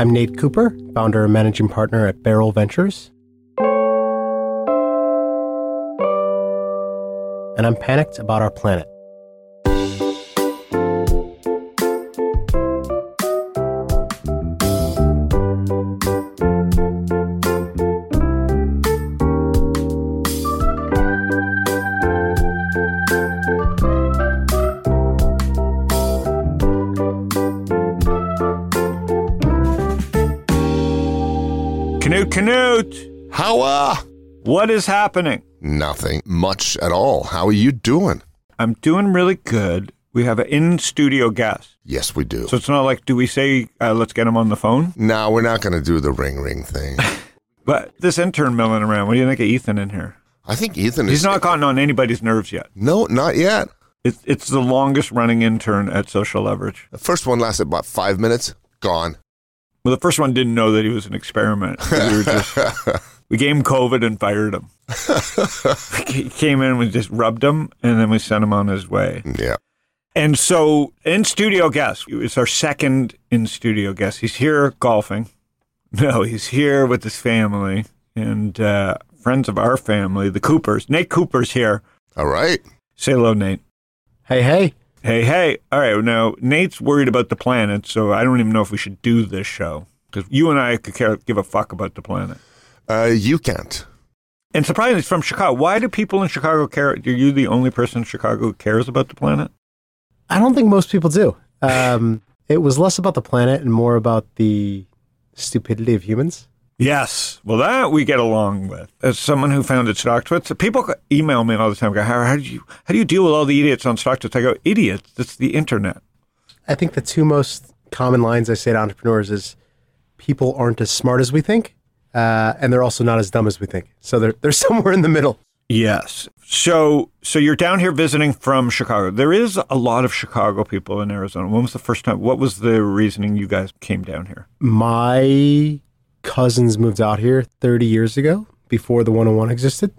I'm Nate Cooper, founder and managing partner at Barrel Ventures. And I'm panicked about our planet. Knut! Howa! What is happening? Nothing much at all. How are you doing? I'm doing really good. We have an in-studio guest. Yes, we do. So it's not like, do we say, let's get him on the phone? No, we're not going to do the ring-ring thing. But this intern milling around, what do you think of Ethan in here? I think Ethan is... He's not gotten on anybody's nerves yet. No, not yet. It's the longest-running intern at Social Leverage. The first one lasted about 5 minutes. Gone. Well, the first one didn't know that he was an experiment. We gave him COVID and fired him. He came in, we just rubbed him, and then we sent him on his way. Yeah. And so, in-studio guest. It's our second in-studio guest. He's here golfing. No, he's here with his family and friends of our family, the Coopers. Nate Cooper's here. All right. Say hello, Nate. Hey, hey. Hey, hey. All right, now, Nate's worried about the planet, so I don't even know if we should do this show. Because you and I could give a fuck about the planet. You can't. And surprisingly, it's from Chicago. Why do people in Chicago care? Are you the only person in Chicago who cares about the planet? I don't think most people do. It was less about the planet and more about the stupidity of humans. Yes. Well, that we get along with. As someone who founded StockTwits, people email me all the time. Go, how do you deal with all the idiots on StockTwits? I go, idiots, that's the internet. I think the two most common lines I say to entrepreneurs is, people aren't as smart as we think, and they're also not as dumb as we think. So they're somewhere in the middle. Yes. So you're down here visiting from Chicago. There is a lot of Chicago people in Arizona. When was the first time? What was the reasoning you guys came down here? My cousins moved out here 30 years ago before the 101 existed,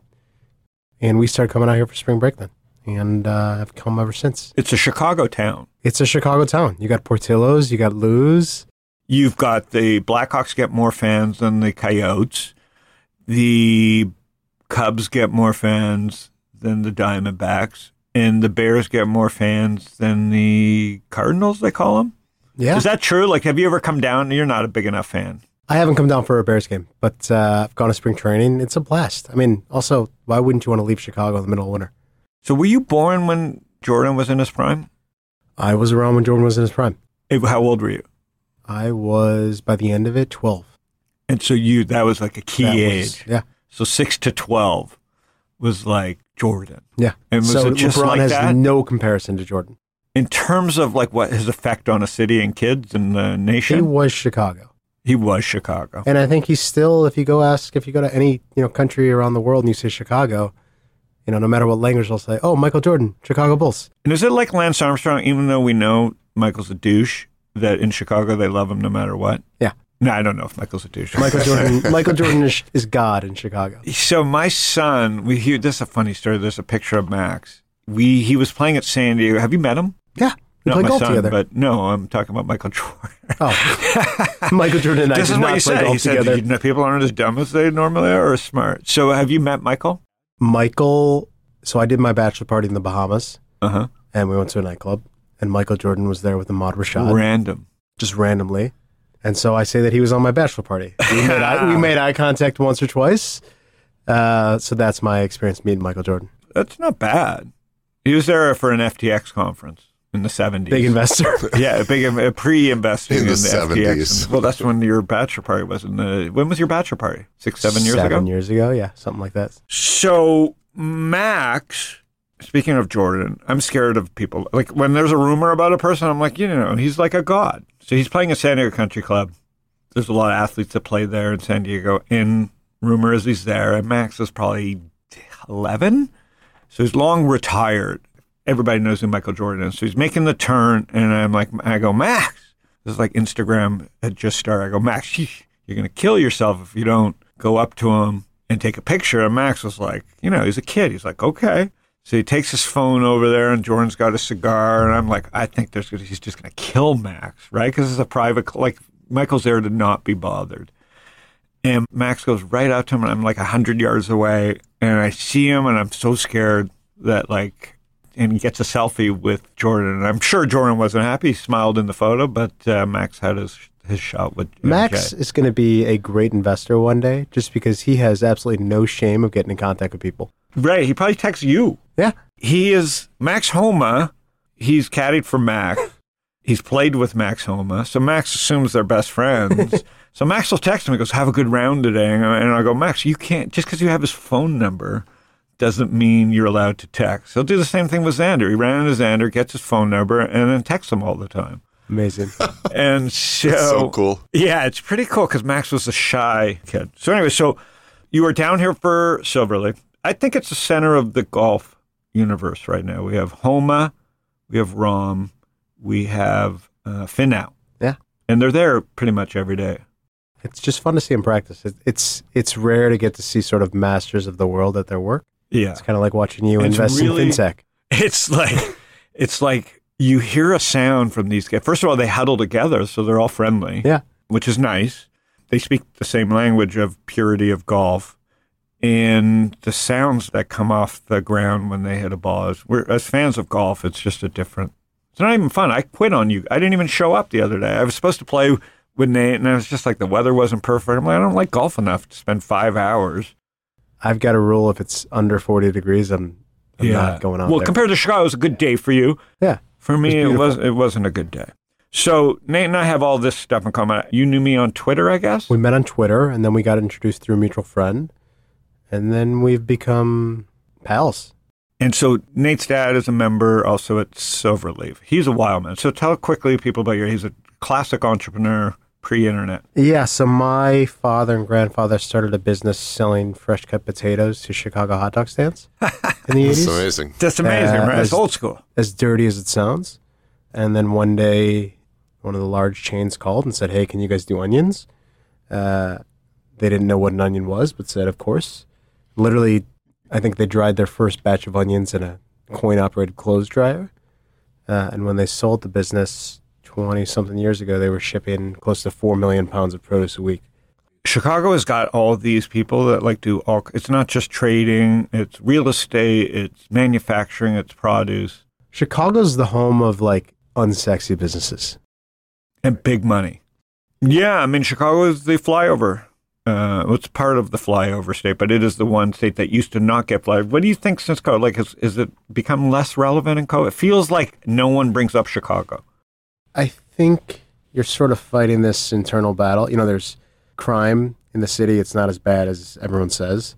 and we started coming out here for spring break then, and I've come ever since. It's a Chicago town. You got Portillo's, you got Lou's. You've got the Blackhawks get more fans than the Coyotes. The Cubs get more fans than the Diamondbacks, and the Bears get more fans than the Cardinals, they call them. Yeah. Is that true? Like, have you ever come down? You're not a big enough fan. I haven't come down for a Bears game, but I've gone to spring training. It's a blast. I mean, also, why wouldn't you want to leave Chicago in the middle of winter? So were you born when Jordan was in his prime? I was around when Jordan was in his prime. How old were you? I was, by the end of it, 12. And so that was like a key age. Yeah. So 6 to 12 was like Jordan. Yeah. And was so it just LeBron like has that? No comparison to Jordan. In terms of like what his effect on a city and kids and the nation? He was Chicago. And I think he's still, if you go to any country around the world and you say Chicago, no matter what language, they'll say, oh, Michael Jordan, Chicago Bulls. And is it like Lance Armstrong, even though we know Michael's a douche, that in Chicago they love him no matter what? Yeah. No, I don't know if Michael's a douche. Michael Jordan is God in Chicago. So my son, this is a funny story. There's a picture of Max. He was playing at San Diego. Have you met him? Yeah. Not my son, together. But no, I'm talking about Michael Jordan. Oh, Michael Jordan and I did not play golf together. He said, people aren't as dumb as they normally are or smart. So have you met Michael? So I did my bachelor party in the Bahamas, and we went to a nightclub, and Michael Jordan was there with Ahmad Rashad. Just randomly. And so I say that he was on my bachelor party. We made eye contact once or twice. So that's my experience meeting Michael Jordan. That's not bad. He was there for an FTX conference. In the 70s. Big investor. Yeah, a pre-investing in the FTX. Well, that's when your bachelor party was. When was your bachelor party? Seven years ago, yeah, something like that. So, Max, speaking of Jordan, I'm scared of people. Like, when there's a rumor about a person, I'm like, he's like a god. So, he's playing at San Diego Country Club. There's a lot of athletes that play there in San Diego, and rumor is he's there, and Max is probably 11, so he's long retired. Everybody knows who Michael Jordan is. So he's making the turn, and I go, Max. This is like Instagram had just started. I go, Max, you're going to kill yourself if you don't go up to him and take a picture. And Max was like, he's a kid. He's like, okay. So he takes his phone over there, and Jordan's got a cigar. And I'm like, I think he's just going to kill Max, right? Because it's a private, like Michael's there to not be bothered. And Max goes right up to him, and I'm like 100 yards away, and I see him, and I'm so scared that, like, and he gets a selfie with Jordan. And I'm sure Jordan wasn't happy. He smiled in the photo, but Max had his shot with Max is going to be a great investor one day, just because he has absolutely no shame of getting in contact with people. Right. He probably texts you. Yeah. He is Max Homa. He's caddied for Max. He's played with Max Homa. So Max assumes they're best friends. So Max will text him. He goes, have a good round today. And I go, Max, you can't, just because you have his phone number doesn't mean you're allowed to text. He'll do the same thing with Xander. He ran into Xander, gets his phone number, and then texts him all the time. Amazing. And so... That's so cool. Yeah, it's pretty cool because Max was a shy kid. So anyway, so you were down here for Silverleaf. I think it's the center of the golf universe right now. We have Homa, we have Rom, we have Finau. Yeah. And they're there pretty much every day. It's just fun to see them practice. It's rare to get to see sort of masters of the world at their work. Yeah. It's kind of like watching you invest in FinTech. It's like you hear a sound from these guys. First of all, they huddle together, so they're all friendly. Yeah. Which is nice. They speak the same language of purity of golf. And the sounds that come off the ground when they hit a ball, as fans of golf, it's just a different... It's not even fun. I quit on you. I didn't even show up the other day. I was supposed to play with Nate, and I was just like, the weather wasn't perfect. I'm like, I don't like golf enough to spend 5 hours. I've got a rule: if it's under 40 degrees, I'm not going out there. Well, compared to Chicago, it was a good day for you. Yeah. For me, it wasn't a good day. So Nate and I have all this stuff in common. You knew me on Twitter, I guess? We met on Twitter, and then we got introduced through a mutual friend, and then we've become pals. And so Nate's dad is a member also at Silverleaf. He's a wild man. So tell quickly people about he's a classic entrepreneur. Pre-internet. Yeah, so my father and grandfather started a business selling fresh cut potatoes to Chicago hot dog stands in the 80s. That's amazing, right? It's old school. As dirty as it sounds. And then one day, one of the large chains called and said, hey, can you guys do onions? They didn't know what an onion was, but said, of course. Literally, I think they dried their first batch of onions in a coin-operated clothes dryer. And when they sold the business 20-something years ago, they were shipping close to 4 million pounds of produce a week. Chicago has got all these people that like do all... It's not just trading, it's real estate, it's manufacturing, it's produce. Chicago's the home of, like, unsexy businesses. And big money. Yeah, I mean, Chicago is the flyover. It's part of the flyover state, but it is the one state that used to not get flyover. What do you think since COVID? Like, has it become less relevant in COVID? It feels like no one brings up Chicago. I think you're sort of fighting this internal battle. You know, there's crime in the city. It's not as bad as everyone says.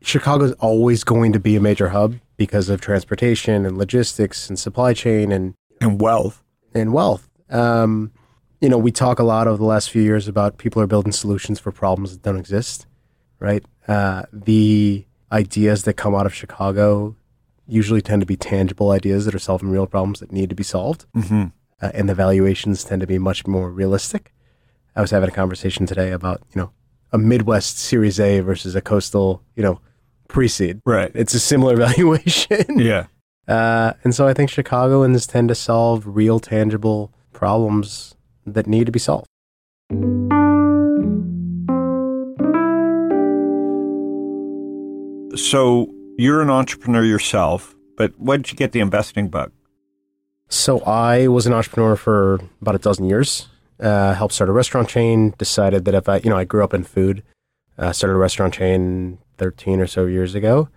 Chicago's always going to be a major hub because of transportation and logistics and supply chain and wealth. You know, we talk a lot over the last few years about people are building solutions for problems that don't exist, right? The ideas that come out of Chicago usually tend to be tangible ideas that are solving real problems that need to be solved. Mm-hmm. And the valuations tend to be much more realistic. I was having a conversation today about, you know, a Midwest Series A versus a coastal, you know, pre-seed. Right. It's a similar valuation. Yeah. And so I think Chicagoans tend to solve real tangible problems that need to be solved. So... You're an entrepreneur yourself, but when did you get the investing bug? So I was an entrepreneur for about 12 years, helped start a restaurant chain, decided that if I grew up in food, started a restaurant chain 13 or so years ago,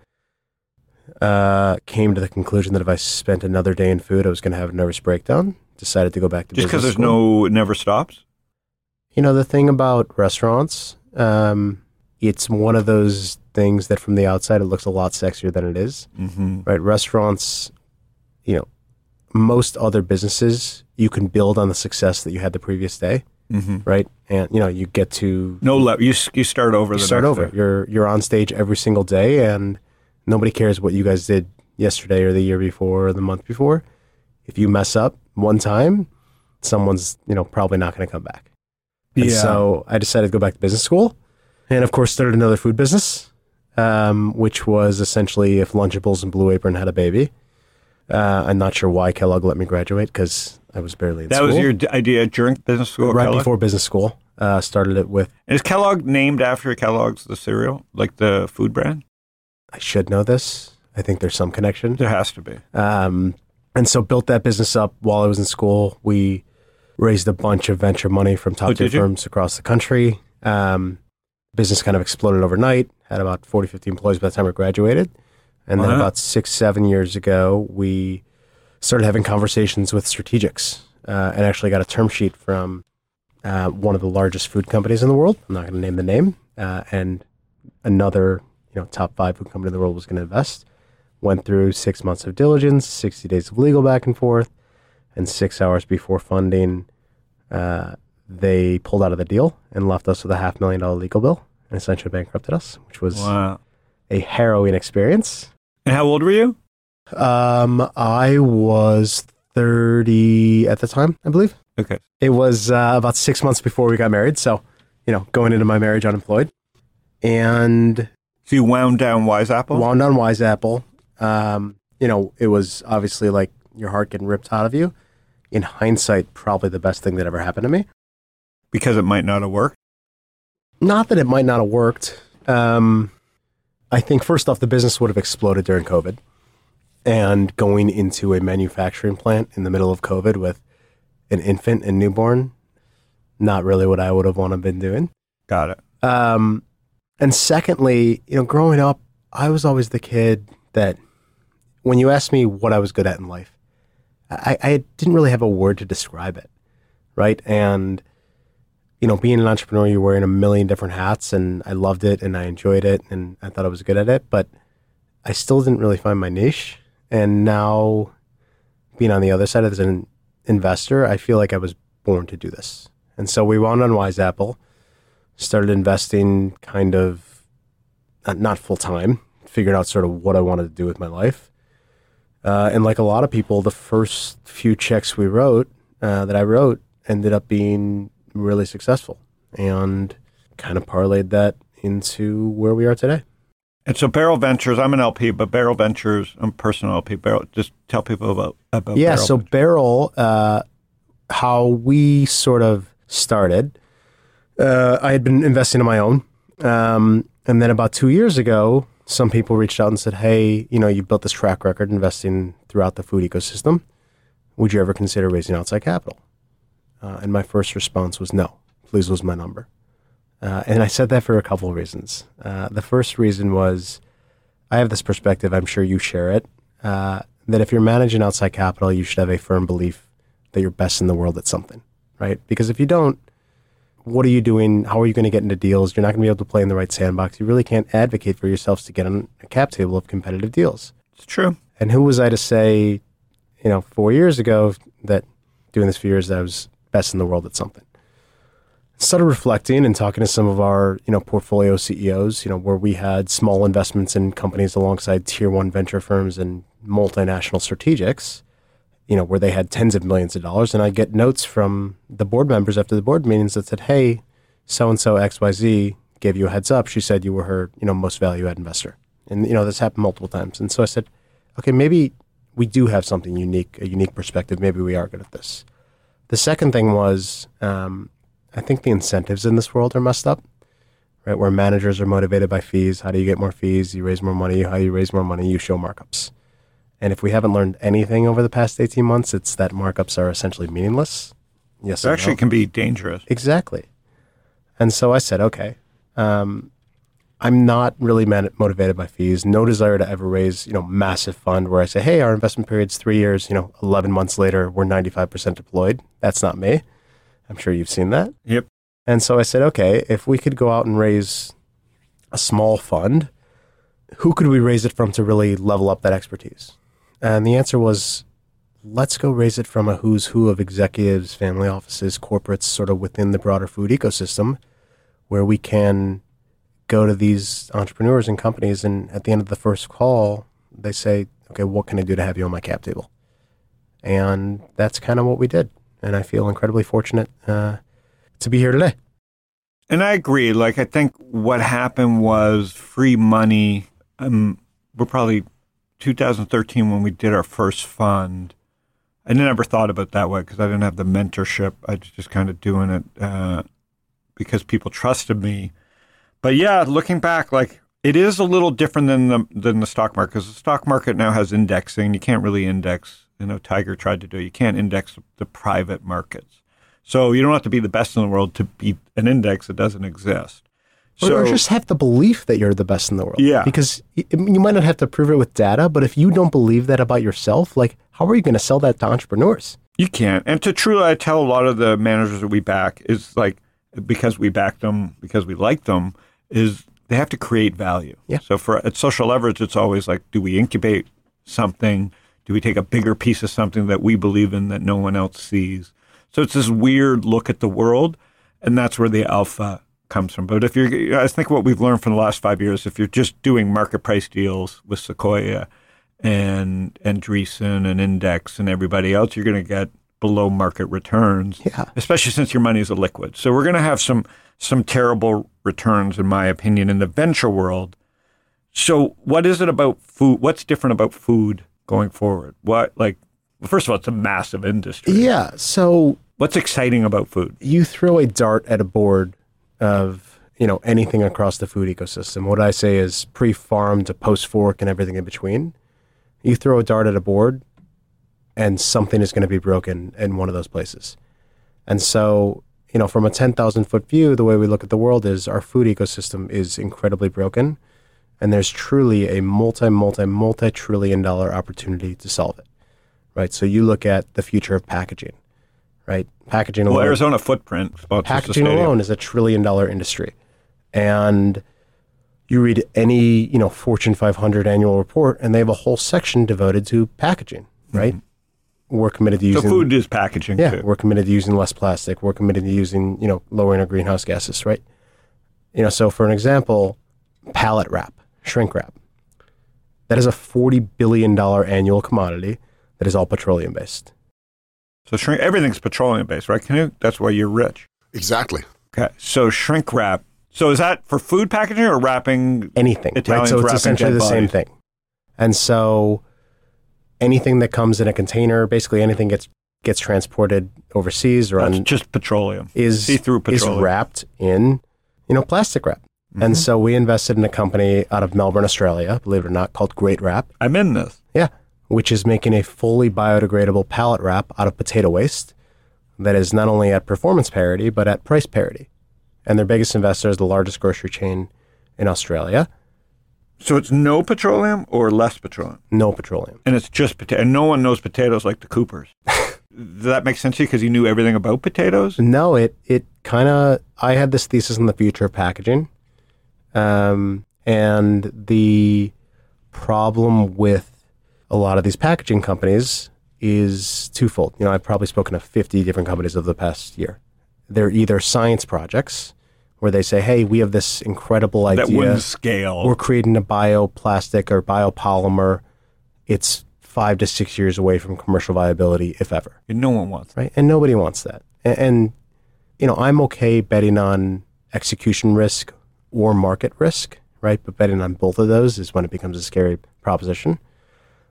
came to the conclusion that if I spent another day in food, I was going to have a nervous breakdown, decided to go back to business school. Just because there's no, it never stops? You know, the thing about restaurants, it's one of those things that from the outside, it looks a lot sexier than it is, mm-hmm. right? Restaurants, you know, most other businesses, you can build on the success that you had the previous day, mm-hmm. right? And, you know, you get to... You start over. You start over. You're on stage every single day, and nobody cares what you guys did yesterday or the year before or the month before. If you mess up one time, someone's, you know, probably not going to come back. And so I decided to go back to business school. And, of course, started another food business, which was essentially if Lunchables and Blue Apron had a baby. I'm not sure why Kellogg let me graduate because I was barely in school. That was your idea during business school? Right before business school. Started it with... Is Kellogg named after Kellogg's, the cereal? Like the food brand? I should know this. I think there's some connection. There has to be. And so built that business up while I was in school. We raised a bunch of venture money from top-tier firms across the country. Business kind of exploded overnight. Had about 40, 50 employees by the time I graduated. And then about 6-7 years ago, we started having conversations with strategics and actually got a term sheet from one of the largest food companies in the world. I'm not going to name the name. And another top 5 food company in the world was going to invest. Went through 6 months of diligence, 60 days of legal back and forth, and 6 hours before funding, they pulled out of the deal and left us with a $500,000 legal bill and essentially bankrupted us, which was a harrowing experience. And how old were you? I was 30 at the time, I believe. Okay. It was about 6 months before we got married. So, going into my marriage unemployed. And... So you wound down Wise Apple? Wound down Wise Apple. It was obviously like your heart getting ripped out of you. In hindsight, probably the best thing that ever happened to me. Because it might not have worked? Not that it might not have worked. I think, first off, the business would have exploded during COVID. And going into a manufacturing plant in the middle of COVID with an infant and newborn, not really what I would have wanted to been doing. Got it. And secondly, growing up, I was always the kid that when you asked me what I was good at in life, I didn't really have a word to describe it, right? And, being an entrepreneur, you're wearing a million different hats, and I loved it, and I enjoyed it, and I thought I was good at it, but I still didn't really find my niche. And now, being on the other side as an investor, I feel like I was born to do this. And so we wound on Wise Apple, started investing kind of, not full-time, figured out sort of what I wanted to do with my life. And like a lot of people, the first few checks we wrote, that I wrote, ended up being really successful and kind of parlayed that into where we are today. And so Barrel Ventures, I'm an LP, but Barrel Ventures, I'm a personal LP. Barrel, just tell people about Barrel. Yeah, so Barrel, how we sort of started, I had been investing on my own. And then about 2 years ago, some people reached out and said, hey, you built this track record investing throughout the food ecosystem. Would you ever consider raising outside capital? And my first response was no, please lose my number. And I said that for a couple of reasons. The first reason was I have this perspective, I'm sure you share it, that if you're managing outside capital, you should have a firm belief that you're best in the world at something, right? Because if you don't, what are you doing? How are you going to get into deals? You're not going to be able to play in the right sandbox. You really can't advocate for yourselves to get on a cap table of competitive deals. It's true. And who was I to say, 4 years ago that doing this for years, that I was best in the world at something. Started reflecting and talking to some of our, portfolio CEOs, where we had small investments in companies alongside tier one venture firms and multinational strategics, where they had tens of millions of dollars. And I'd get notes from the board members after the board meetings that said, hey, so-and-so XYZ gave you a heads up. She said you were her, most value add investor. And, this happened multiple times. And so I said, okay, maybe we do have something unique, a unique perspective. Maybe we are good at this. The second thing was, I think the incentives in this world are messed up, right? Where managers are motivated by fees. How do you get more fees? You raise more money. How you raise more money? You show markups. And if we haven't learned anything over the past 18 months, it's that markups are essentially meaningless. Yes, it actually can be dangerous. Exactly. And so I said, okay, I'm not really motivated by fees. No desire to ever raise, massive fund where I say, hey, our investment period's 3 years, 11 months later, we're 95% deployed. That's not me. I'm sure you've seen that. Yep. And so I said, okay, if we could go out and raise a small fund, who could we raise it from to really level up that expertise? And the answer was, let's go raise it from a who's who of executives, family offices, corporates, sort of within the broader food ecosystem, where we can go to these entrepreneurs and companies. And at the end of the first call, they say, okay, what can I do to have you on my cap table? And that's kind of what we did. And I feel incredibly fortunate to be here today. And I agree. I think what happened was free money. We're probably 2013 when we did our first fund. I never thought about it that way because I didn't have the mentorship. I was just kind of doing it because people trusted me. But yeah, looking back, like it is a little different than the stock market, because the stock market now has indexing. You can't really index. You know, Tiger tried to do it. You can't index the private markets. So you don't have to be the best in the world to beat an index that doesn't exist. So, or just have the belief that you're the best in the world. Yeah. Because you might not have to prove it with data, but if you don't believe that about yourself, like how are you going to sell that to entrepreneurs? You can't. And to truly, I tell a lot of the managers that we back is like, because we back them, because we like them, is they have to create value. Yeah. So for at Social Leverage, it's always like, do we incubate something? Do we take a bigger piece of something that we believe in that no one else sees? So it's this weird look at the world, and that's where the alpha comes from. But if you're, I think what we've learned from the last 5 years, if you're just doing market price deals with Sequoia and Andreessen and Index and everybody else, you're going to get below market returns, yeah. Especially since your money is a liquid. So we're going to have some terrible returns, in my opinion, in the venture world. So what is it about food? What's different about food going forward? First of all, it's a massive industry. Yeah. So what's exciting about food? You throw a dart at a board of, you know, anything across the food ecosystem. What I say is pre-farm to post-fork and everything in between. You throw a dart at a board and something is going to be broken in one of those places. And so, you know, from a 10,000 foot view, the way we look at the world is our food ecosystem is incredibly broken. And there's truly a multi-trillion-dollar opportunity to solve it. Right. So you look at the future of packaging, right? Packaging alone. Well, Arizona footprint. Packaging alone is a $1 trillion industry. And you read any, you know, Fortune 500 annual report, and they have a whole section devoted to packaging, right? Mm-hmm. We're committed to using... So food is packaging, yeah, too. We're committed to using less plastic. We're committed to using, you know, lowering our greenhouse gases, right? You know, so for an example, pallet wrap, shrink wrap. That is a $40 billion annual commodity. That is all petroleum-based. So shrink, everything's petroleum-based, right? That's why you're rich. Exactly. Okay, so shrink wrap. So is that for food packaging or wrapping? Anything, Italians, right? So it's essentially the same thing. And so anything that comes in a container, basically anything gets transported overseas or that's on... just petroleum. See-through petroleum. Is wrapped in, you know, plastic wrap. Mm-hmm. And so we invested in a company out of Melbourne, Australia, believe it or not, called Great Wrap. I'm in this. Yeah. Which is making a fully biodegradable pallet wrap out of potato waste that is not only at performance parity, but at price parity. And their biggest investor is the largest grocery chain in Australia. So it's no petroleum or less petroleum? No petroleum. And it's just potato. And no one knows potatoes like the Coopers. Does that make sense to you because you knew everything about potatoes? No, it kind of... I had this thesis on the future of packaging. And the problem with a lot of these packaging companies is twofold. You know, I've probably spoken to 50 different companies over the past year. They're either science projects where they say, hey, we have this incredible idea. That wouldn't scale. We're creating a bioplastic or biopolymer. It's 5 to 6 years away from commercial viability, if ever. And no one wants that. Right? And nobody wants that. And, you know, I'm okay betting on execution risk or market risk, right? But betting on both of those is when it becomes a scary proposition.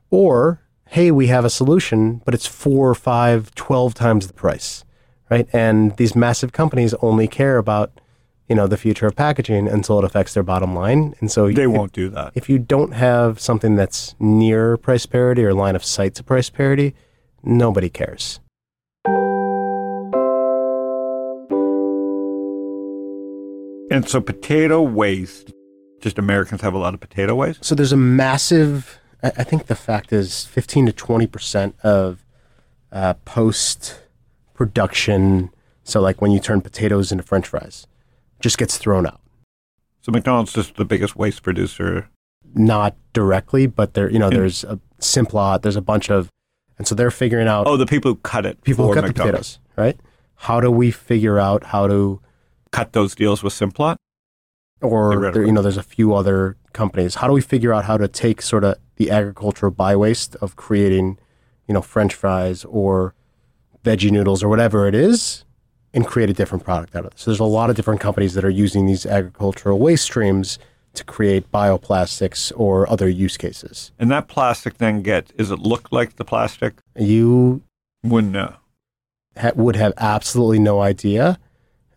Or, hey, we have a solution, but it's 4, 5, 12 times the price, right? And these massive companies only care about, you know, the future of packaging until it affects their bottom line. And so they won't do that. If you don't have something that's near price parity or line of sight to price parity, nobody cares. And so potato waste, just Americans have a lot of potato waste? So there's a massive... I think the fact is 15 to 20% of post-production, so like when you turn potatoes into French fries, just gets thrown out. So McDonald's is the biggest waste producer? Not directly, but there, you know, there's a Simplot, there's a bunch of, and so they're figuring out... Oh, the people who cut it. People who cut the potatoes, right? How do we figure out how to... Cut those deals with Simplot? Or, there, you know, there's a few other companies. How do we figure out how to take sort of the agricultural by waste of creating, you know, French fries or veggie noodles or whatever it is and create a different product out of it? So there's a lot of different companies that are using these agricultural waste streams to create bioplastics or other use cases. And that plastic then is it look like the plastic? You Wouldn't know. Would have absolutely no idea.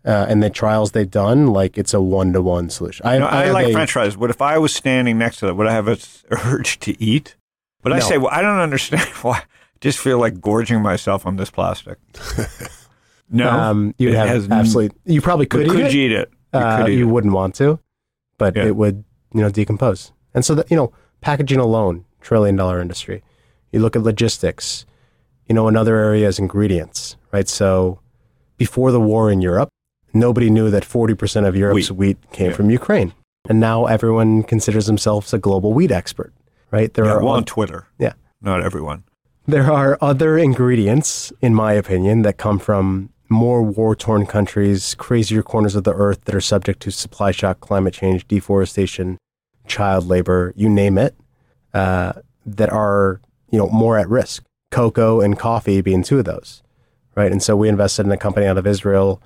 And the trials they've done, like, it's a one-to-one solution. I like French fries. But if I was standing next to that, would I have an urge to eat? But no. I say, well, I don't understand why. I just feel like gorging myself on this plastic. No. You'd have absolutely... You probably could eat it. You wouldn't want to, but yeah. It would, decompose. And so, packaging alone, trillion-dollar industry. You look at logistics. Another area is ingredients, right? So before the war in Europe, nobody knew that 40% of Europe's wheat came from Ukraine. And now everyone considers themselves a global wheat expert, right? On Twitter. Yeah. Not everyone. There are other ingredients, in my opinion, that come from more war-torn countries, crazier corners of the earth that are subject to supply shock, climate change, deforestation, child labor, you name it, that are, more at risk. Cocoa and coffee being two of those, right? And so we invested in a company out of Israel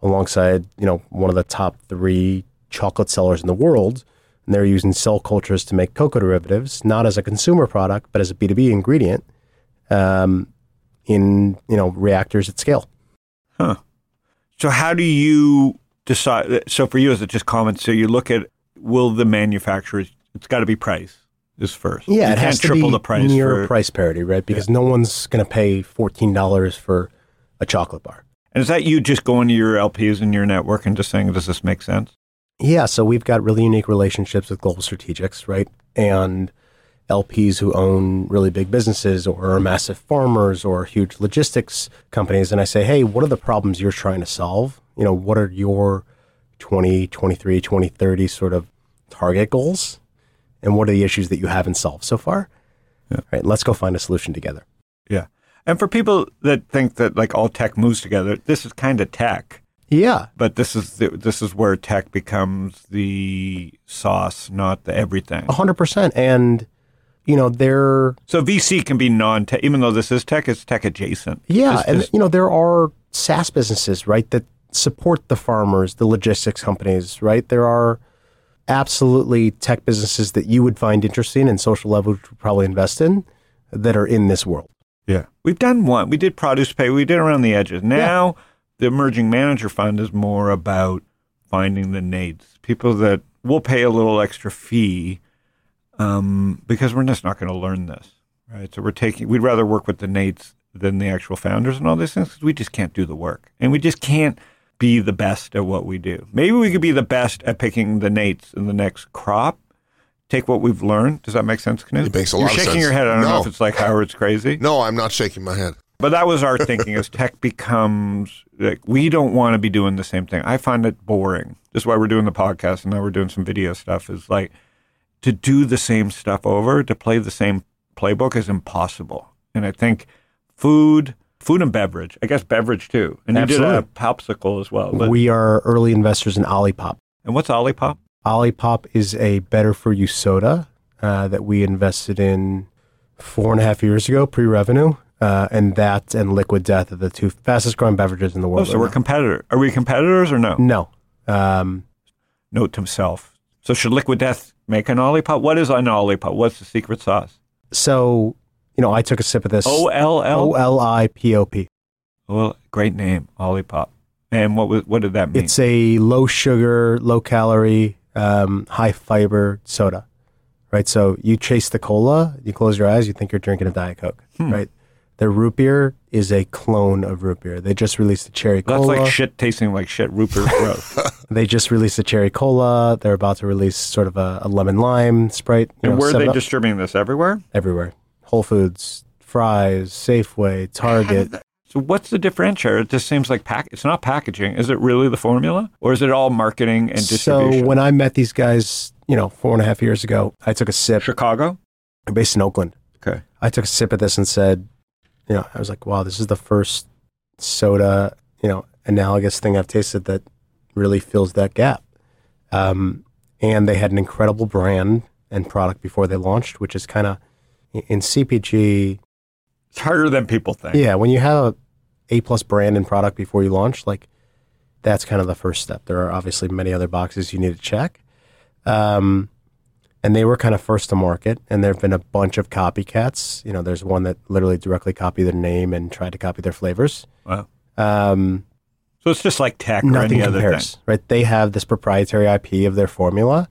alongside, one of the top 3 chocolate sellers in the world. And they're using cell cultures to make cocoa derivatives, not as a consumer product, but as a B2B ingredient in reactors at scale. Huh. So how do you decide? So for you, is it just common? So you look at, will the manufacturers, it's got to be price is first. Yeah, it has to triple the price near price parity, right? Because no one's going to pay $14 for a chocolate bar. And is that you just going to your LPs in your network and just saying, does this make sense? Yeah, so we've got really unique relationships with global strategics, right? And LPs who own really big businesses or are massive farmers or huge logistics companies. And I say, hey, what are the problems you're trying to solve? What are your 2023, 2030 sort of target goals? And what are the issues that you haven't solved so far? Yeah. Right, let's go find a solution together. Yeah. And for people that think that like all tech moves together, this is kind of tech. Yeah. But this is where tech becomes the sauce, not the everything. 100%. And, so VC can be non-tech, even though this is tech, it's tech adjacent. Yeah. There are SaaS businesses, right, that support the farmers, the logistics companies, right? There are absolutely tech businesses that you would find interesting and Social Leverage would probably invest in that are in this world. Yeah. We've done one. We did Produce Pay. We did Around the Edges. Now the Emerging Manager Fund is more about finding the nades, people that will pay a little extra fee because we're just not going to learn this, right? So we'd rather work with the nades than the actual founders and all these things because we just can't do the work. And we just can't be the best at what we do. Maybe we could be the best at picking the nates in the next crop. Take what we've learned. Does that make sense, Knut? It makes a lot of sense. You're shaking your head. I don't know if it's like Howard's crazy. No, I'm not shaking my head. But that was our thinking as tech becomes, like, we don't want to be doing the same thing. I find it boring. This is why we're doing the podcast and now we're doing some video stuff is like to do the same stuff over, to play the same playbook is impossible. And I think food and beverage, I guess beverage too. And absolutely. You did a popsicle as well. But... We are early investors in Olipop. And what's Olipop? Olipop is a better for you soda that we invested in 4.5 years ago, pre-revenue. And that and Liquid Death are the 2 fastest growing beverages in the world. Oh, so right we're competitors. Are we competitors or no? No. Note to himself. So should Liquid Death make an Olipop? What is an Olipop? What's the secret sauce? So... I took a sip of this. Olipop. Well, great name, Olipop. And what did that mean? It's a low sugar, low calorie, high fiber soda, right? So you chase the cola, you close your eyes, you think you're drinking a Diet Coke, right? Their root beer is a clone of root beer. They just released a cherry cola. That's like shit tasting like shit root beer growth. They just released a cherry cola. They're about to release sort of a lemon lime Sprite. And where are they distributing this? Everywhere? Everywhere. Whole Foods, Fry's, Safeway, Target. So what's the differentiator? It just seems like it's not packaging. Is it really the formula? Or is it all marketing and distribution? So when I met these guys, 4.5 years ago, I took a sip. Chicago? I'm based in Oakland. Okay. I took a sip of this and said, I was like, wow, this is the first soda, analogous thing I've tasted that really fills that gap. And they had an incredible brand and product before they launched, which is kind of, in CPG... It's harder than people think. Yeah, when you have A+ brand and product before you launch, like, that's kind of the first step. There are obviously many other boxes you need to check. And they were kind of first to market, and there have been a bunch of copycats. You know, there's one that literally directly copied their name and tried to copy their flavors. Wow. So it's just like tech or any other thing. Right? They have this proprietary IP of their formula,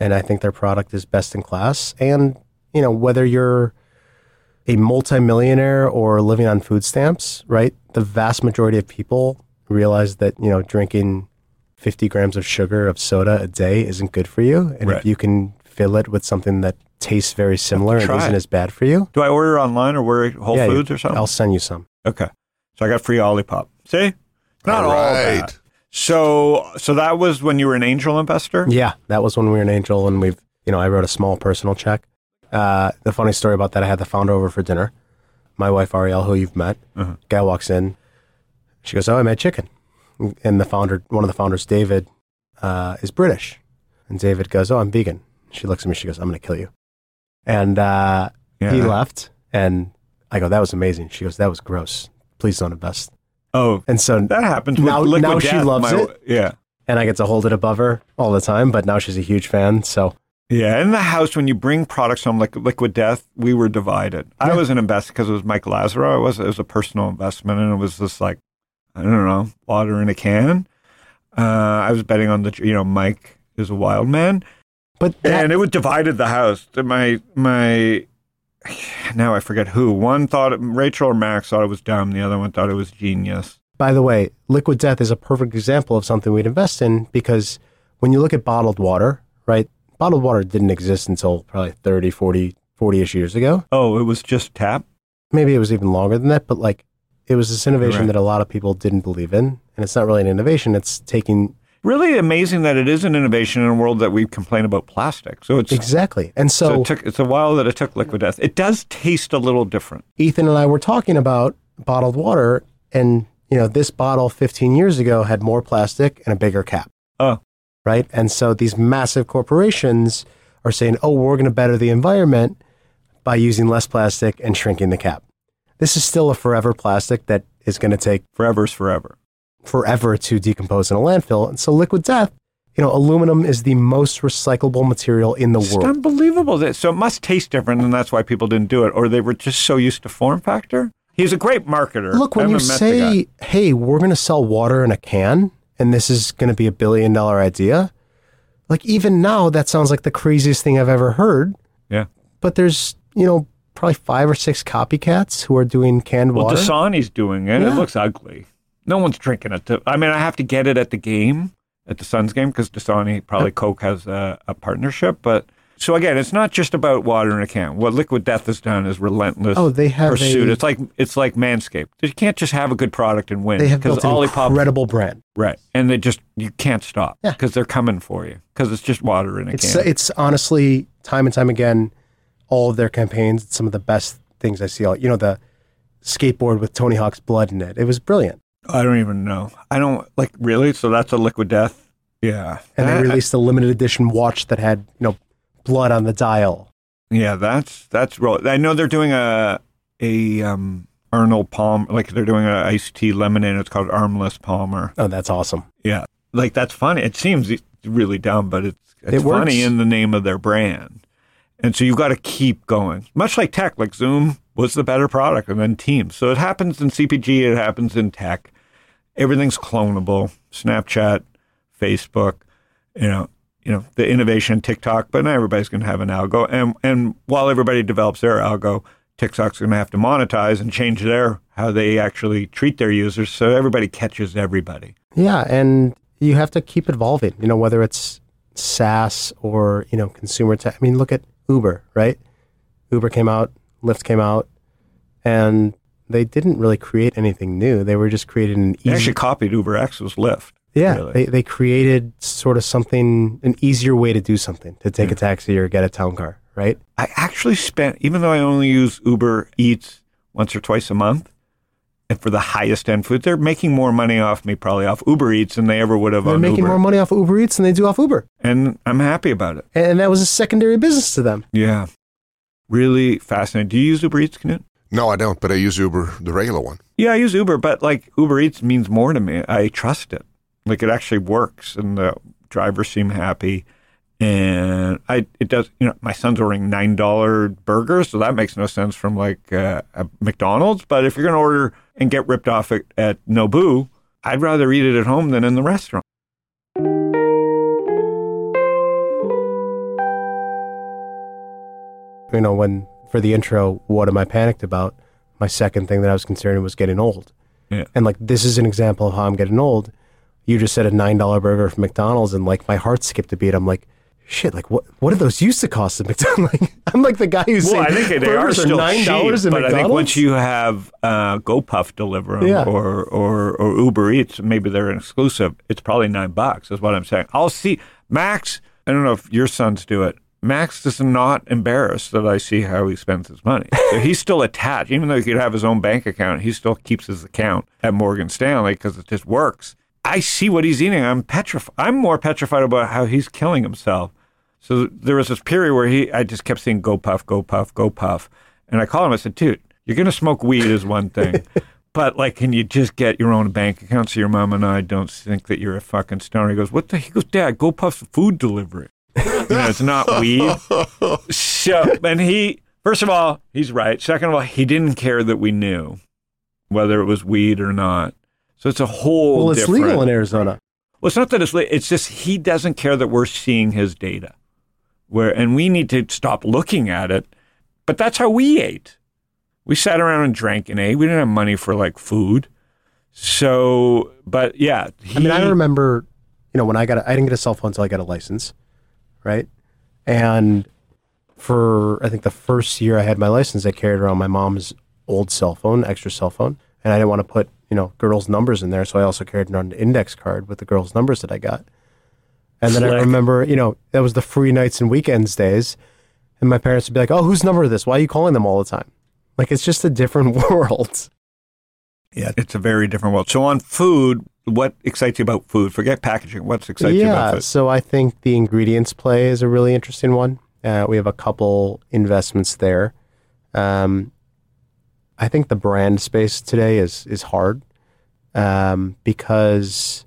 and I think their product is best in class. And, you know, whether you're a multimillionaire or living on food stamps, right, the vast majority of people realize that, you know, drinking 50 grams of sugar of soda a day isn't good for you. And if you can fill it with something that tastes very similar and isn't as bad for you. Do I order online or where Whole Foods or something? I'll send you some. Okay. So I got free Olipop. See? Not all that. So that was when you were an angel investor? Yeah. That was when we were an angel, and we've, you know, I wrote a small personal check. The funny story about that, I had the founder over for dinner. My wife, Arielle, who you've met, guy walks in. She goes, "Oh, I made chicken." And the founder, one of the founders, David, is British. And David goes, "Oh, I'm vegan." She looks at me, she goes, "I'm going to kill you." And he left, and I go, "That was amazing." She goes, "That was gross. Please don't invest." Oh, and so that happens. Now she loves it. Yeah. And I get to hold it above her all the time, but now she's a huge fan, so. Yeah, in the house, when you bring products home like Liquid Death, we were divided. I was an investor because it was Mike Lazaro. It was a personal investment, and it was this like, I don't know, water in a can. I was betting on the, you know, Mike is a wild man. But and it would divided the house. My now I forget who. One thought, Rachel or Max thought it was dumb. The other one thought it was genius. By the way, Liquid Death is a perfect example of something we'd invest in, because when you look at bottled water, right? Bottled water didn't exist until probably 30, 40-ish years ago. Oh, it was just tap? Maybe it was even longer than that, but like it was this innovation that a lot of people didn't believe in. And it's not really an innovation. It's taking... Really amazing that it is an innovation in a world that we complain about plastic. So it's exactly, and so it's a while that it took Liquid Death. It does taste a little different. Ethan and I were talking about bottled water, and you know this bottle 15 years ago had more plastic and a bigger cap. Oh, right. And so these massive corporations are saying, "Oh, we're going to better the environment by using less plastic and shrinking the cap." This is still a forever plastic that is going to take forever to decompose in a landfill. And so Liquid Death, you know, aluminum is the most recyclable material in the world. It's unbelievable. So it must taste different, and that's why people didn't do it, or they were just so used to form factor. He's a great marketer. Look, when you say, hey, we're going to sell water in a can, and this is going to be $1 billion idea, like even now, that sounds like the craziest thing I've ever heard. Yeah. But there's, you know, probably 5 or 6 copycats who are doing canned water. Well, Dasani's doing it. Yeah. It looks ugly. No one's drinking it. I mean, I have to get it at the game, at the Suns game, because Dasani, probably Coke has a partnership. But so again, it's not just about water in a can. What Liquid Death has done is relentless pursuit. It's like Manscaped. You can't just have a good product and win. They have built an incredible brand. Right. And they just, you can't stop because they're coming for you, because it's just water in a can. It's honestly, time and time again, all of their campaigns, some of the best things I see. You know, the skateboard with Tony Hawk's blood in it. It was brilliant. I don't even know. I don't, like, really? So that's a Liquid Death? Yeah. And they released a limited edition watch that had, you know, blood on the dial. Yeah, that's real. I know they're doing a Arnold Palmer, like they're doing an iced tea lemonade. It's called Armless Palmer. Oh, that's awesome. Yeah. Like, that's funny. It seems really dumb, but it's funny in the name of their brand. And so you've got to keep going. Much like tech, like Zoom was the better product, and then Teams. So it happens in CPG, it happens in tech. Everything's clonable. Snapchat, Facebook, you know the innovation, TikTok. But now everybody's going to have an algo. And while everybody develops their algo, TikTok's going to have to monetize and change how they actually treat their users, so everybody catches everybody. Yeah, and you have to keep evolving, you know, whether it's SaaS or, you know, consumer tech. I mean, look at Uber, right? Uber came out, Lyft came out, and they didn't really create anything new. They were just creating an easy... They actually copied UberX was Lyft. Yeah, really. They created sort of something, an easier way to do something, to take a taxi or get a town car, right? I actually spent, even though I only use Uber Eats once or twice a month, and for the highest end food, they're making more money off me, probably off Uber Eats, than they ever would have on Uber. They're making more money off Uber Eats than they do off Uber. And I'm happy about it. And that was a secondary business to them. Yeah. Really fascinating. Do you use Uber Eats, Knut? No, I don't, but I use Uber, the regular one. Yeah, I use Uber, but like Uber Eats means more to me. I trust it. Like it actually works, and the drivers seem happy. And it does, you know, my son's ordering $9 burgers, so that makes no sense from like a McDonald's. But if you're going to order and get ripped off at Nobu, I'd rather eat it at home than in the restaurant. You know, when for the intro, what am I panicked about? My second thing that I was concerned was getting old. Yeah. And like, this is an example of how I'm getting old. You just said a $9 burger from McDonald's, and like my heart skipped a beat. I'm like, shit, like what do those used to cost at McDonald's? Like, I'm like the guy who's saying, I think they are still $9 cheap, but McDonald's? I think once you have GoPuff deliver them or Uber Eats, maybe they're an exclusive, it's probably $9 is what I'm saying. I'll see, Max, I don't know if your sons do it, Max is not embarrassed that I see how he spends his money. So he's still attached, even though he could have his own bank account, he still keeps his account at Morgan Stanley because it just works. I see what he's eating. I'm petrified. I'm more petrified about how he's killing himself. So there was this period where I just kept seeing GoPuff, GoPuff, GoPuff. And I called him. I said, dude, you're going to smoke weed is one thing. But like, can you just get your own bank account so your mom and I don't think that you're a fucking stoner? He goes, what the? He goes, Dad, GoPuff's food delivery. You know, it's not weed. So, and first of all, he's right. Second of all, he didn't care that we knew whether it was weed or not. So it's a whole different... Well, it's legal in Arizona. Well, it's not that it's legal. It's just he doesn't care that we're seeing his data. And we need to stop looking at it. But that's how we ate. We sat around and drank and ate. We didn't have money for, like, food. So, but, yeah. I mean, I remember, you know, when I didn't get a cell phone until I got a license, right? And for, I think, the first year I had my license, I carried around my mom's old cell phone, extra cell phone. And I didn't want to put, you know, girls' numbers in there. So I also carried around an index card with the girls' numbers that I got. And then I remember, you know, that was the free nights and weekends days. And my parents would be like, oh, whose number is this? Why are you calling them all the time? Like, it's just a different world. Yeah, it's a very different world. So on food, what excites you about food? Forget packaging. What's exciting you about food? Yeah, so I think the ingredients play is a really interesting one. We have a couple investments there. I think the brand space today is hard because,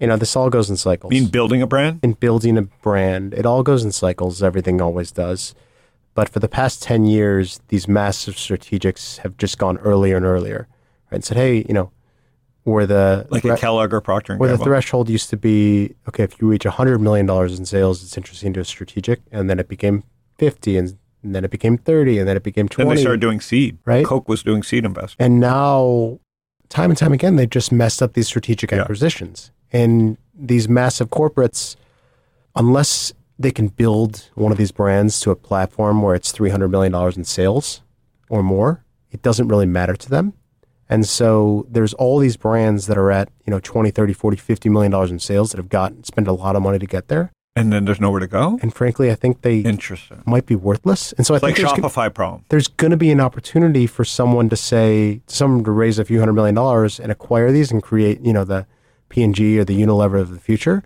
you know, this all goes in cycles. You mean building a brand? In building a brand. It all goes in cycles. Everything always does. But for the past 10 years, these massive strategics have just gone earlier and earlier, right? And said, hey, you know, where the... Like a Kellogg or Procter & Gamble. Where the threshold used to be, okay, if you reach $100 million in sales, it's interesting to a strategic. And then it became 50 and then it became 30, and then it became 20. Then they started doing seed. Right? Coke was doing seed investment. And now, time and time again, they just messed up these strategic acquisitions. And these massive corporates, unless they can build one of these brands to a platform where it's $300 million in sales or more, it doesn't really matter to them. And so there's all these brands that are at, you know, 20, 30, 40, $50 million in sales that have spent a lot of money to get there. And then there's nowhere to go? And frankly, I think they might be worthless. And so it's I think like Shopify problem. There's going to be an opportunity for someone to say, someone to raise a few $100 million and acquire these and create, you know, the P&G or the Unilever of the future,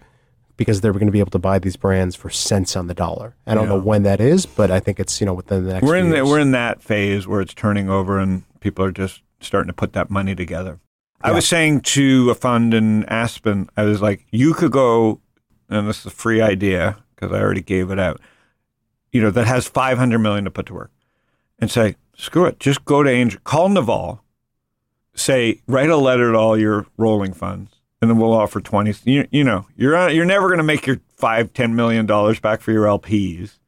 because they're going to be able to buy these brands for cents on the dollar. I don't know when that is, but I think it's, you know, within the next few years. We're in that phase where it's turning over and people are just starting to put that money together. Yeah. I was saying to a fund in Aspen, I was like, you could go... and this is a free idea because I already gave it out, you know, that has $500 million to put to work and say, screw it, just go to Angel, call Naval, say, write a letter to all your rolling funds, and then we'll offer 20. You know, you're never going to make your $5, $10 million back for your LPs,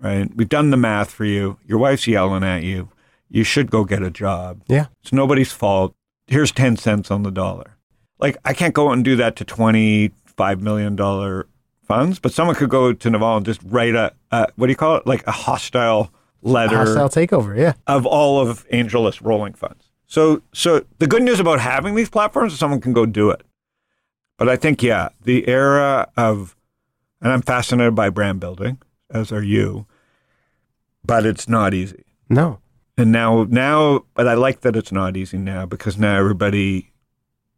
right? We've done the math for you. Your wife's yelling at you. You should go get a job. Yeah. It's nobody's fault. Here's 10 cents on the dollar. Like, I can't go and do that to 20 $5 million funds, but someone could go to Naval and just write a what do you call it? Like a hostile letter. A hostile takeover, yeah. Of all of AngelList rolling funds. So the good news about having these platforms is someone can go do it. But I think, yeah, the era of, and I'm fascinated by brand building, as are you, but it's not easy. No. And now, but I like that it's not easy now, because now everybody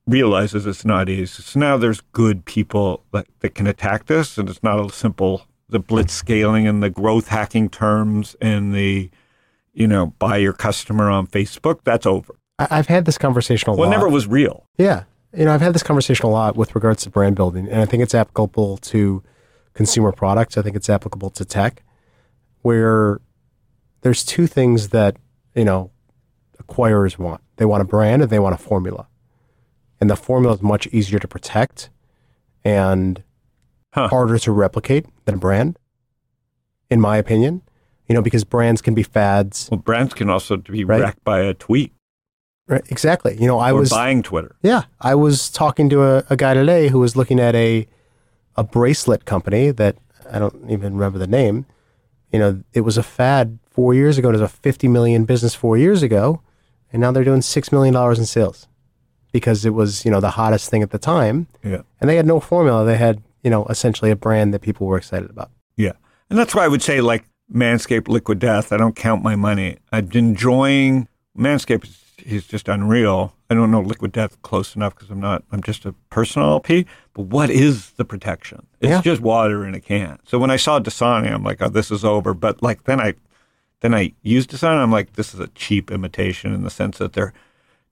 realizes it's not easy. So now there's good people that can attack this, and it's not a simple, the blitz scaling and the growth hacking terms and the, you know, buy your customer on Facebook, that's over. I've had this conversation a lot. Well, it never was real. Yeah. You know, I've had this conversation a lot with regards to brand building, and I think it's applicable to consumer products. I think it's applicable to tech, where there's two things that, you know, acquirers want. They want a brand and they want a formula. And the formula is much easier to protect and harder to replicate than a brand, in my opinion. You know, because brands can be fads. Well, brands can also be wrecked by a tweet. Right, exactly. You know, I was buying Twitter. Yeah, I was talking to a guy today who was looking at a bracelet company that I don't even remember the name. You know, it was a fad 4 years ago. It was a $50 million business 4 years ago, and now they're doing $6 million in sales because it was, you know, the hottest thing at the time. Yeah, and they had no formula. They had, you know, essentially a brand that people were excited about. Yeah, and that's why I would say, like, Manscaped, Liquid Death. I don't count my money. I'm enjoying Manscaped. He's just unreal. I don't know Liquid Death close enough because I'm not, I'm just a personal LP, but what is the protection? It's just water in a can. So when I saw Dasani, I'm like, oh, this is over. But like, then I used Dasani. I'm like, this is a cheap imitation in the sense that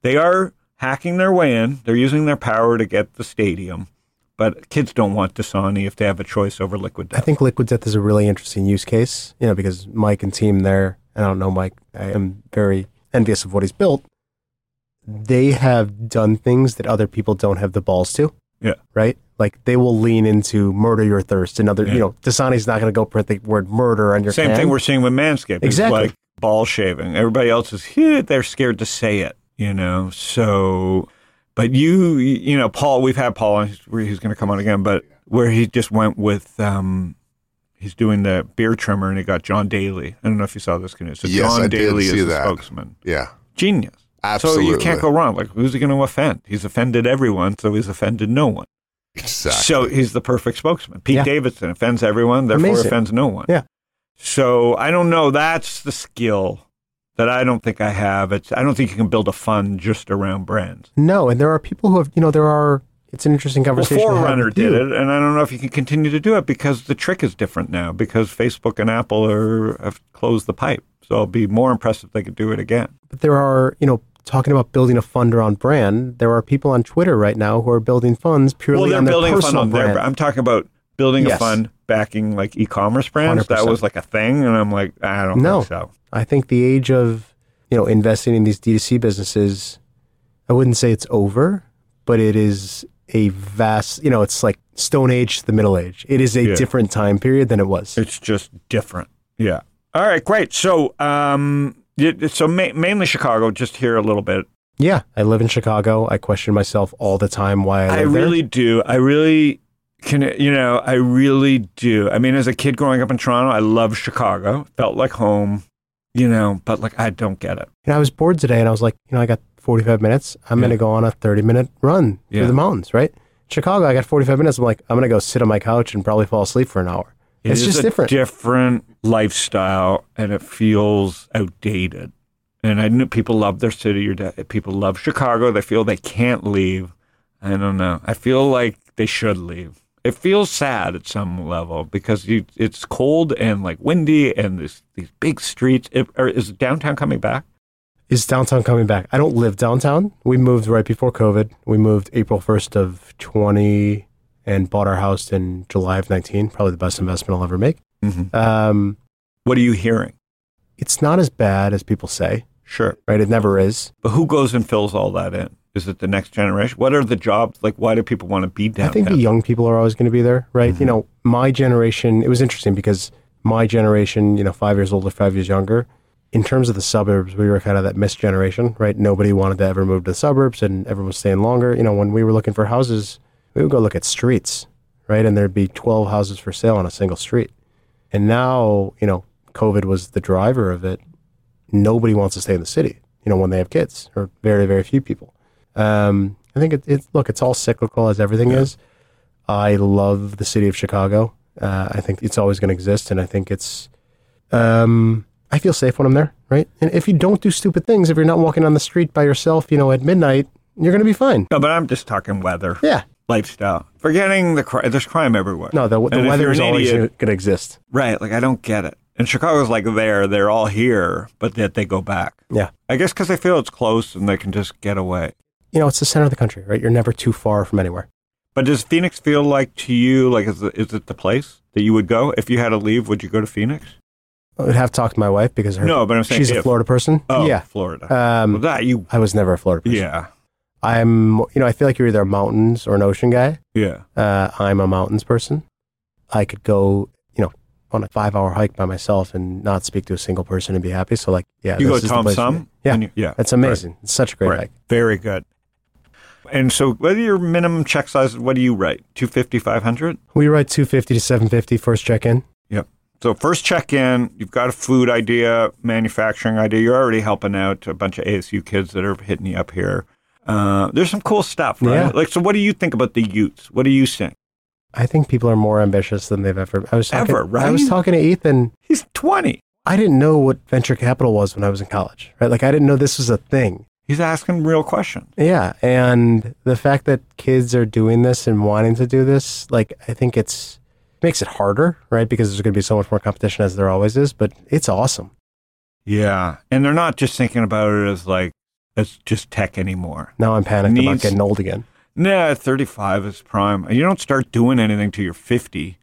they are hacking their way in. They're using their power to get the stadium, but kids don't want Dasani if they have a choice over Liquid Death. I think Liquid Death is a really interesting use case, you know, because Mike and team there, I don't know Mike, I am very envious of what he's built. They have done things that other people don't have the balls to. Yeah. Right? Like, they will lean into murder your thirst. And other, you know, Dasani's not going to go print the word murder on your Same can. Thing we're seeing with Manscaped. Exactly. It's like ball shaving. Everybody else is, they're scared to say it, you know? So, but you know, Paul, we've had Paul, and he's going to come on again, but where he just went with, he's doing the beard trimmer and he got John Daly. I don't know if you saw this. So yes, John Daly is the spokesman. Yeah. Genius. Absolutely. So you can't go wrong. Like, who's he going to offend? He's offended everyone, so he's offended no one. Exactly. So he's the perfect spokesman. Pete Davidson offends everyone, therefore offends no one. Yeah. So I don't know. That's the skill that I don't think I have. I don't think you can build a fund just around brands. No, and there are people who have, you know, it's an interesting conversation. Well, Forerunner did it, and I don't know if you can continue to do it because the trick is different now, because Facebook and Apple have closed the pipe. So it'll be more impressive if they could do it again. But there are, you know, talking about building a fund around brand, there are people on Twitter right now who are building funds purely on their personal brand. I'm talking about building a fund backing like e-commerce brands. 100%. That was like a thing, and I'm like, I don't think so. I think the age of, you know, investing in these D2C businesses, I wouldn't say it's over, but it is a vast, you know, it's like Stone Age to the Middle Age. It is a different time period than it was. It's just different. Yeah. All right, great. So, mainly Chicago, just here a little bit. Yeah, I live in Chicago. I question myself all the time why I live there. I really do. I really can, you know, I really do. I mean, as a kid growing up in Toronto, I loved Chicago. Felt like home, you know, but like, I don't get it. And I was bored today and I was like, you know, I got 45 minutes. I'm going to go on a 30-minute run through the mountains, right? Chicago, I got 45 minutes. I'm like, I'm going to go sit on my couch and probably fall asleep for an hour. It's just different. It's a different lifestyle, and it feels outdated. And I know people love their city. People love Chicago. They feel they can't leave. I don't know. I feel like they should leave. It feels sad at some level because it's cold and like windy and these big streets. Is downtown coming back? Is downtown coming back? I don't live downtown. We moved right before COVID. We moved April 1st of 2020. And bought our house in July of 19, probably the best investment I'll ever make. Mm-hmm. What are you hearing? It's not as bad as people say. Sure. Right? It never is. But who goes and fills all that in? Is it the next generation? What are the jobs? Like, why do people want to be down? I think the young people are always going to be there, right? Mm-hmm. You know, my generation, it was interesting because my generation, you know, 5 years older, 5 years younger, in terms of the suburbs, we were kind of that missed generation, right? Nobody wanted to ever move to the suburbs and everyone was staying longer. You know, when we were looking for houses, we would go look at streets, right? And there'd be 12 houses for sale on a single street. And now, you know, COVID was the driver of it. Nobody wants to stay in the city, you know, when they have kids, or very, very few people. I think it's all cyclical, as everything is. I love the city of Chicago. I think it's always going to exist. And I think it's, I feel safe when I'm there, right? And if you don't do stupid things, if you're not walking on the street by yourself, you know, at midnight, you're going to be fine. No, but I'm just talking weather. Yeah. Lifestyle. Forgetting there's crime everywhere. No, the weather is always going to exist. Right. Like, I don't get it. And Chicago's like they're all here, but that they go back. Yeah. I guess because they feel it's close and they can just get away. You know, it's the center of the country, right? You're never too far from anywhere. But does Phoenix feel like to you, like, is it the place that you would go? If you had to leave, would you go to Phoenix? I would have to talk to my wife because she's a Florida person. Oh, yeah. Florida. I was never a Florida person. Yeah. I feel like you're either a mountains or an ocean guy. Yeah. I'm a mountains person. I could go, on a 5-hour hike by myself and not speak to a single person and be happy. So you go Tom Thumb? Yeah. It's amazing. Right. It's such a great hike. Very good. And so what are your minimum check sizes? What do you write? 250, 500? We write 250 to 750 first check-in. Yep. So first check-in, you've got a food idea, manufacturing idea. You're already helping out a bunch of ASU kids that are hitting you up here. There's some cool stuff, right? Yeah. So what do you think about the youths? What do you think? I think people are more ambitious than they've ever been. I was talking to Ethan. He's 20. I didn't know what venture capital was when I was in college, right? I didn't know this was a thing. He's asking real questions. Yeah, and the fact that kids are doing this and wanting to do this, I think it makes it harder, right? Because there's going to be so much more competition as there always is, but it's awesome. Yeah, and they're not just thinking about it as it's just tech anymore. Now I'm panicked about getting old again. Nah, 35 is prime. You don't start doing anything till you're 50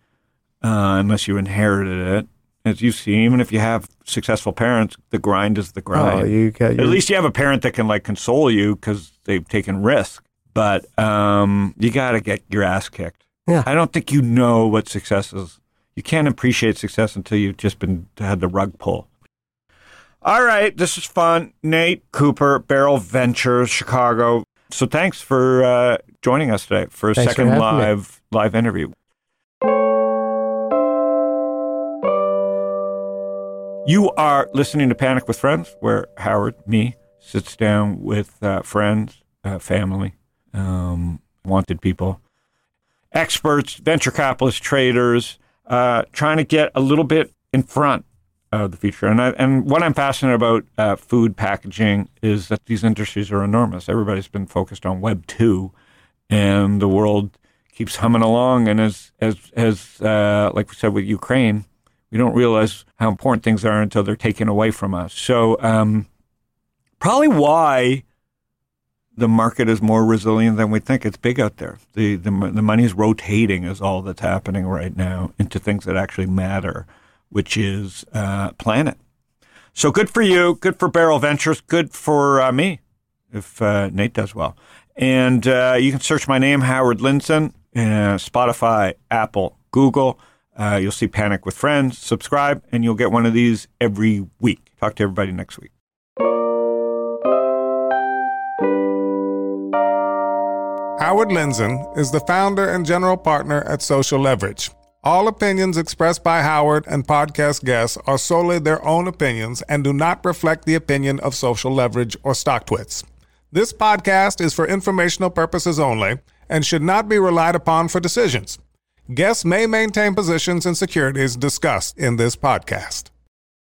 unless you inherited it. As you've seen, even if you have successful parents, the grind is the grind. Oh, at least you have a parent that can console you because they've taken risk. But you got to get your ass kicked. Yeah. I don't think you know what success is. You can't appreciate success until you've just had the rug pull. All right, this is fun. Nate Cooper, Barrel Ventures, Chicago. So thanks for joining us today for a second live interview. You are listening to Panic with Friends, where Howard, me, sits down with friends, family, wanted people, experts, venture capitalists, traders, trying to get a little bit in front of the future. And what I'm passionate about food packaging is that these industries are enormous. Everybody's been focused on Web 2, and the world keeps humming along. And as like we said with Ukraine, we don't realize how important things are until they're taken away from us. So probably why the market is more resilient than we think. It's big out there. The money's rotating is all that's happening right now into things that actually matter, which is planet. So good for you, good for Barrel Ventures, good for me if Nate does well. And you can search my name, Howard Linzen, Spotify, Apple, Google. You'll see Panic with Friends. Subscribe, and you'll get one of these every week. Talk to everybody next week. Howard Linzen is the founder and general partner at Social Leverage. All opinions expressed by Howard and podcast guests are solely their own opinions and do not reflect the opinion of Social Leverage or StockTwits. This podcast is for informational purposes only and should not be relied upon for decisions. Guests may maintain positions in securities discussed in this podcast.